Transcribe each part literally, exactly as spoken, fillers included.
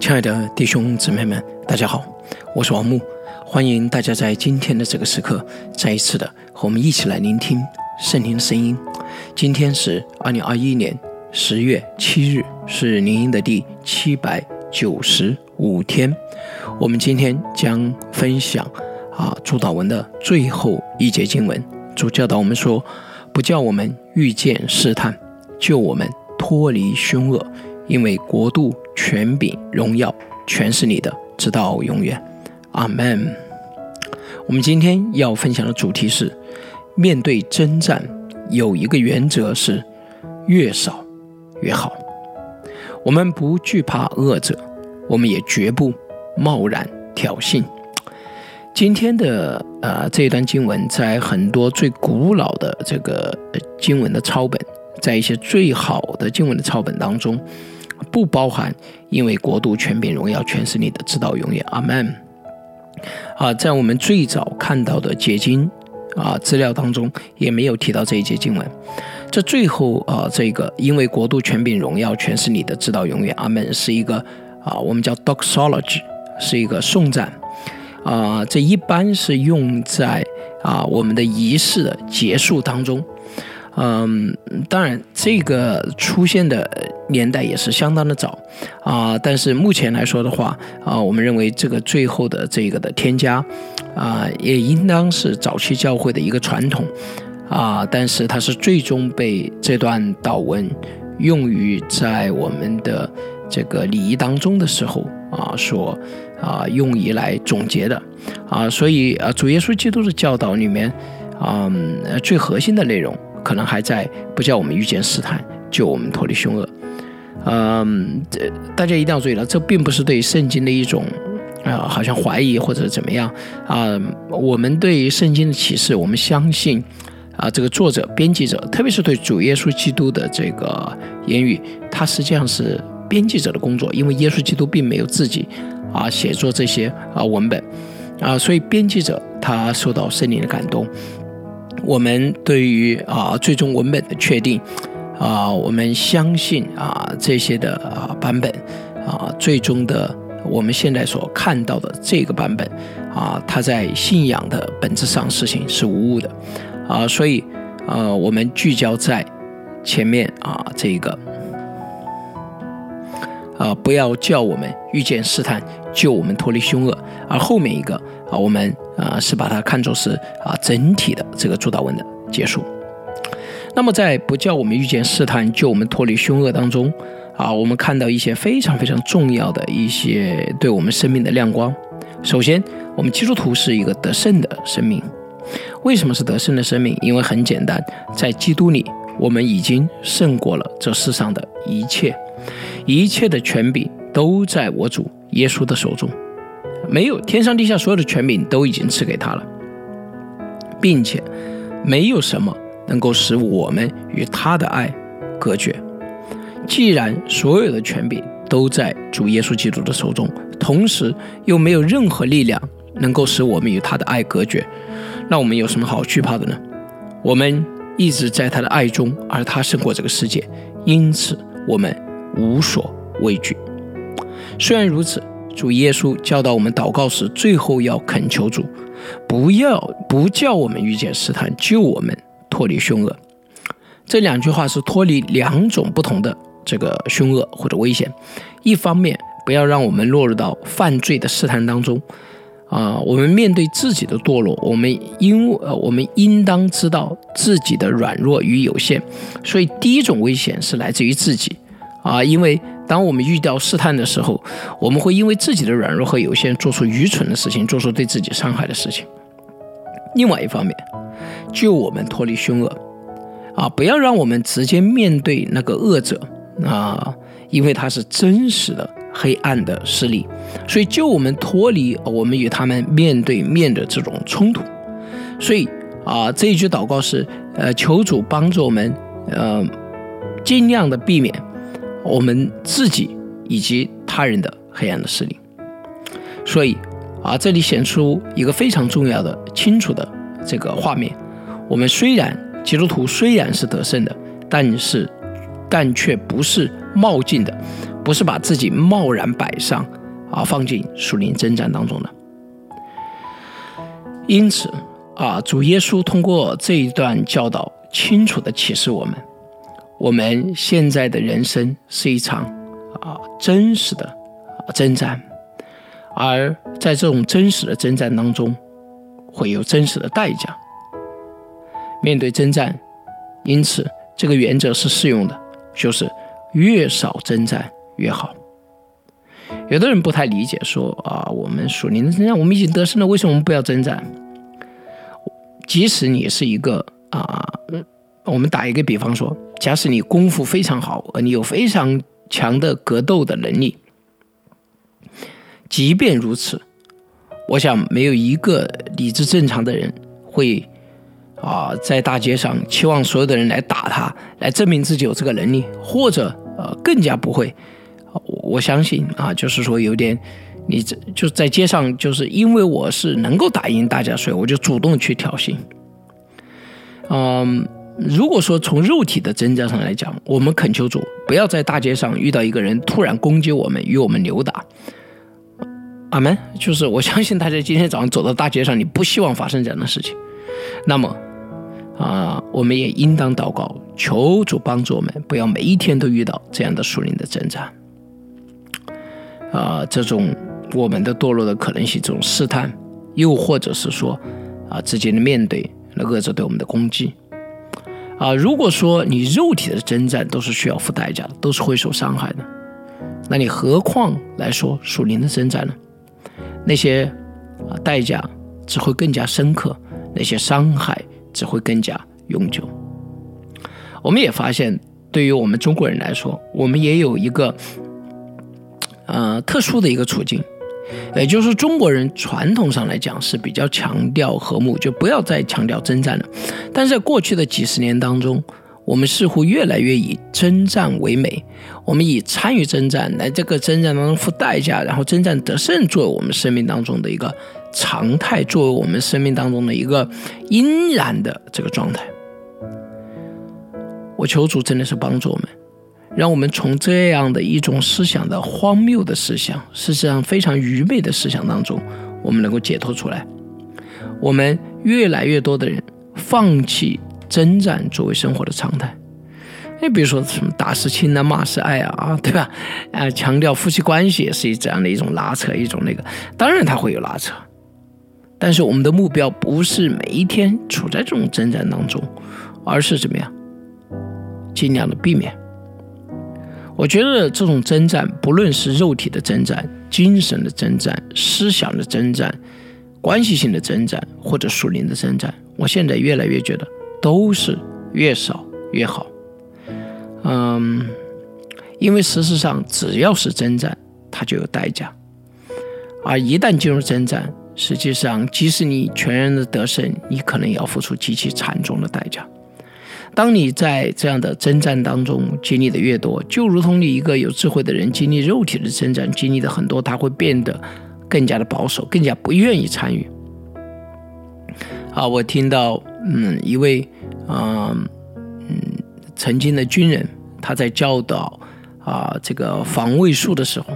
亲爱的弟兄姊妹们，大家好，我是王牧，欢迎大家在今天的这个时刻再一次的和我们一起来聆听圣灵的声音。今天是二零二一年十月七日，是灵音的第七百九十五天。我们今天将分享啊主导文的最后一节经文。主教导我们说，不叫我们遇见试探，救我们脱离凶恶，因为国度、权柄、荣耀全是你的，直到永远。阿们。我们今天要分享的主题是，面对征战有一个原则是越少越好。我们不惧怕恶者，我们也绝不贸然挑衅。今天的、呃、这一段经文在很多最古老的这个经文的抄本，在一些最好的经文的抄本当中不包含因为国度、权柄、荣耀全是你的，直到永远。阿们、啊、在我们最早看到的解经、啊、资料当中也没有提到这一节经文。这最后、啊、这个因为国度、权柄、荣耀全是你的，直到永远。阿们是一个、啊、我们叫 doxology， 是一个颂赞、啊、这一般是用在、啊、我们的仪式的结束当中。嗯，当然这个出现的年代也是相当的早啊、呃，但是目前来说的话啊、呃，我们认为这个最后的这个的添加啊、呃，也应当是早期教会的一个传统啊、呃，但是它是最终被这段祷文用于在我们的这个礼仪当中的时候啊，所啊用以来总结的啊，所以啊，主耶稣基督的教导里面啊、呃，最核心的内容。可能还在不叫我们遇见试探，救我们脱离凶恶。嗯，大家一定要注意了，这并不是对圣经的一种、呃、好像怀疑或者怎么样啊、呃。我们对圣经的启示，我们相信啊、呃，这个作者、编辑者，特别是对主耶稣基督的这个言语，他实际上是编辑者的工作，因为耶稣基督并没有自己啊、呃、写作这些啊、呃、文本啊、呃，所以编辑者他受到圣灵的感动。我们对于、啊、最终文本的确定、啊、我们相信、啊、这些的、啊、版本、啊、最终的我们现在所看到的这个版本、啊、它在信仰的本质上事情是无误的、啊、所以、啊、我们聚焦在前面、啊、这个、啊、不要叫我们遇见试探，救我们脱离凶恶，而后面一个、啊、我们啊、是把它看作是、啊、整体的这个主导文的结束。那么在不叫我们遇见试探，救我们脱离凶恶当中、啊、我们看到一些非常非常重要的一些对我们生命的亮光。首先，我们基督徒是一个得胜的生命。为什么是得胜的生命？因为很简单，在基督里我们已经胜过了这世上的一切，一切的权柄都在我主耶稣的手中。没有，天上地下所有的权柄都已经赐给他了，并且没有什么能够使我们与他的爱隔绝。既然所有的权柄都在主耶稣基督的手中，同时又没有任何力量能够使我们与他的爱隔绝，那我们有什么好惧怕的呢？我们一直在他的爱中，而他胜过这个世界，因此我们无所畏惧。虽然如此，主耶稣教导我们祷告时，最后要恳求主，不要不叫我们遇见试探，救我们脱离凶恶。这两句话是脱离两种不同的这个凶恶或者危险。一方面，不要让我们落入到犯罪的试探当中啊、呃，我们面对自己的堕落，我们因、呃、我们应当知道自己的软弱与有限，所以第一种危险是来自于自己啊、呃，因为。当我们遇到试探的时候，我们会因为自己的软弱和有限做出愚蠢的事情，做出对自己伤害的事情。另外一方面，救我们脱离凶恶、啊、不要让我们直接面对那个恶者、啊、因为他是真实的黑暗的势力，所以救我们脱离我们与他们面对面的这种冲突。所以、啊、这一句祷告是、呃、求主帮助我们、呃、尽量的避免我们自己以及他人的黑暗的势力。所以啊，这里显出一个非常重要的清楚的这个画面，我们虽然基督徒虽然是得胜的，但是但却不是冒进的，不是把自己贸然摆上啊，放进属灵征战当中的。因此啊，主耶稣通过这一段教导清楚地启示我们，我们现在的人生是一场啊真实的啊征战，而在这种真实的征战当中会有真实的代价。面对征战，因此这个原则是适用的，就是越少征战越好。有的人不太理解说啊，我们属灵的征战我们已经得胜了，为什么我们不要征战？即使你是一个啊，我们打一个比方说，假使你功夫非常好，你有非常强的格斗的能力，即便如此，我想没有一个理智正常的人会啊、呃，在大街上期望所有的人来打他，来证明自己有这个能力，或者呃，更加不会。我相信啊，就是说有点，你就在街上，就是因为我是能够打赢大家，所以我就主动去挑衅。嗯，如果说从肉体的征战上来讲，我们恳求主不要在大街上遇到一个人突然攻击我们，与我们扭打。阿们，就是我相信大家今天早上走到大街上，你不希望发生这样的事情。那么啊、呃，我们也应当祷告，求主帮助我们，不要每一天都遇到这样的属灵的征战。啊、呃，这种我们的堕落的可能性，这种试探，又或者是说啊、呃，直接的面对那恶者对我们的攻击。啊、呃，如果说你肉体的征战都是需要付代价的，都是会受伤害的，那你何况来说属灵的征战呢？那些、呃、代价只会更加深刻，那些伤害只会更加永久。我们也发现，对于我们中国人来说，我们也有一个呃特殊的一个处境，也就是中国人传统上来讲是比较强调和睦，就不要再强调征战了。但是在过去的几十年当中，我们似乎越来越以征战为美，我们以参与征战，来这个征战当中付代价，然后征战得胜作为我们生命当中的一个常态，作为我们生命当中的一个应然的这个状态。我求主真的是帮助我们，让我们从这样的一种思想的荒谬的思想，事实上非常愚昧的思想当中，我们能够解脱出来。我们越来越多的人放弃征战作为生活的常态，比如说什么打是亲啊，骂是爱啊，对吧？啊、呃，强调夫妻关系也是这样的一种拉扯，一种那个，当然它会有拉扯，但是我们的目标不是每一天处在这种征战当中，而是怎么样，尽量的避免。我觉得这种征战，不论是肉体的征战、精神的征战、思想的征战、关系性的征战，或者属灵的征战，我现在越来越觉得都是越少越好。嗯，因为事实上只要是征战它就有代价，而一旦进入征战，实际上即使你全然的得胜，你可能也要付出极其惨重的代价。当你在这样的征战当中经历的越多，就如同你一个有智慧的人经历肉体的征战经历的很多，他会变得更加的保守，更加不愿意参与。啊，我听到嗯一位啊、呃、嗯曾经的军人，他在教导啊、呃、这个防卫术的时候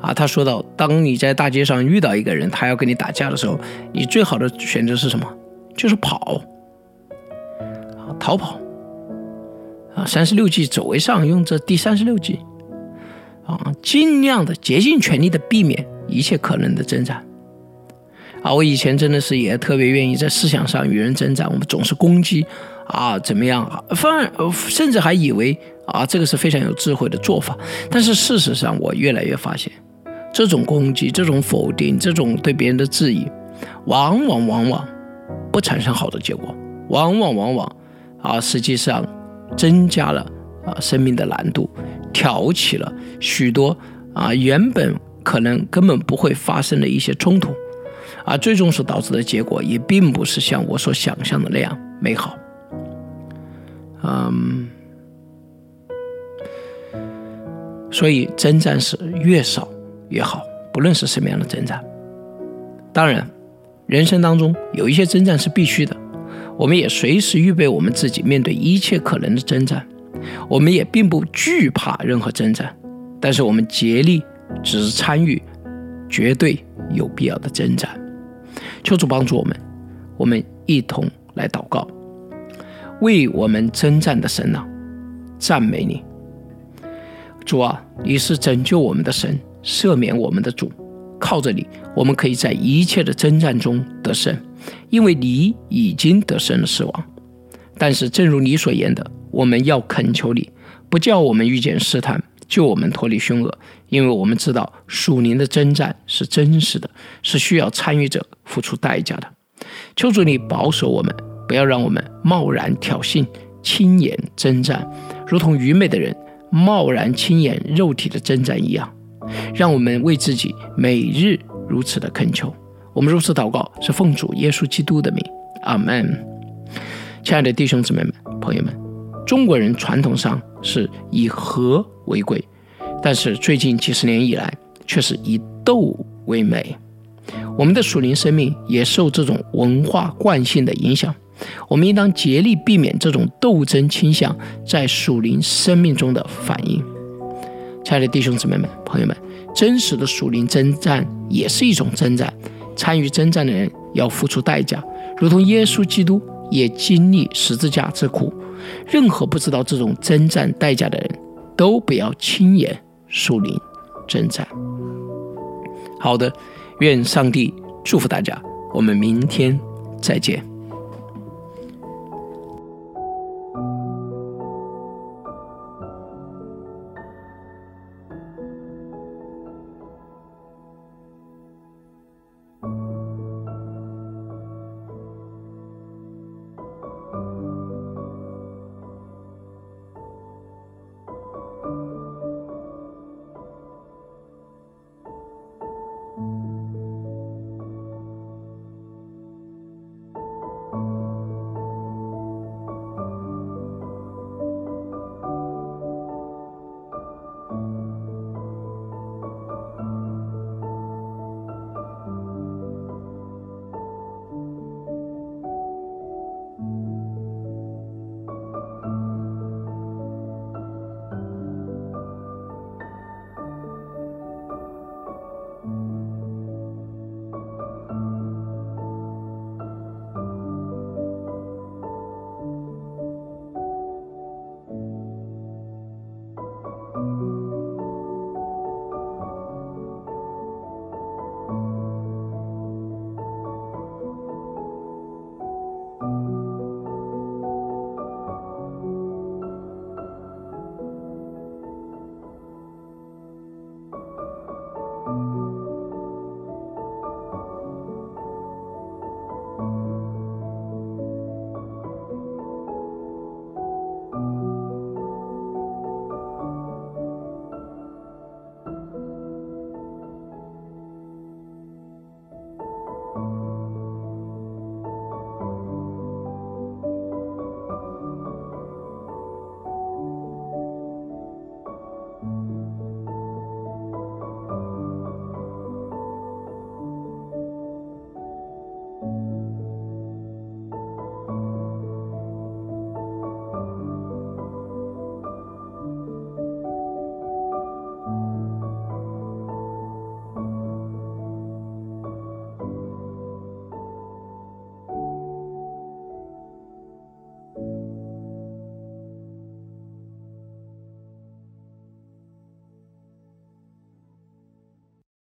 啊，他说到，当你在大街上遇到一个人，他要跟你打架的时候，你最好的选择是什么？就是跑，逃跑啊！三十六计，走为上，用这第三十六计啊，尽量的竭尽全力的避免一切可能的征战。啊，我以前真的是也特别愿意在思想上与人征战，我们总是攻击啊，怎么样啊？反而甚至还以为啊，这个是非常有智慧的做法。但是事实上，我越来越发现，这种攻击、这种否定、这种对别人的质疑，往往往往不产生好的结果，往往往往。啊，实际上增加了啊生命的难度，挑起了许多啊原本可能根本不会发生的一些冲突，啊，最终所导致的结果也并不是像我所想象的那样美好。嗯，所以征战是越少越好，不论是什么样的征战。当然，人生当中有一些征战是必须的。我们也随时预备我们自己面对一切可能的征战，我们也并不惧怕任何征战，但是我们竭力只是参与，绝对有必要的征战。求主帮助我们，我们一同来祷告。为我们征战的神啊，赞美你。主啊，你是拯救我们的神，赦免我们的主，靠着你，我们可以在一切的征战中得胜，因为你已经得胜了死亡。但是正如你所言的，我们要恳求你，不叫我们遇见试探，救我们脱离凶恶，因为我们知道属灵的征战是真实的，是需要参与者付出代价的。求主你保守我们，不要让我们贸然挑衅，轻言征战，如同愚昧的人贸然轻言肉体的征战一样。让我们为自己每日如此的恳求。我们如此祷告，是奉主耶稣基督的名，阿们。亲爱的弟兄姊妹们、朋友们，中国人传统上是以和为贵，但是最近几十年以来却是以斗为美。我们的属灵生命也受这种文化惯性的影响，我们应当竭力避免这种斗争倾向在属灵生命中的反应。亲爱的弟兄姊妹们、朋友们，真实的属灵征战也是一种征战，参与征战的人要付出代价，如同耶稣基督也经历十字架之苦。任何不知道这种征战代价的人，都不要轻言属灵征战。好的，愿上帝祝福大家，我们明天再见。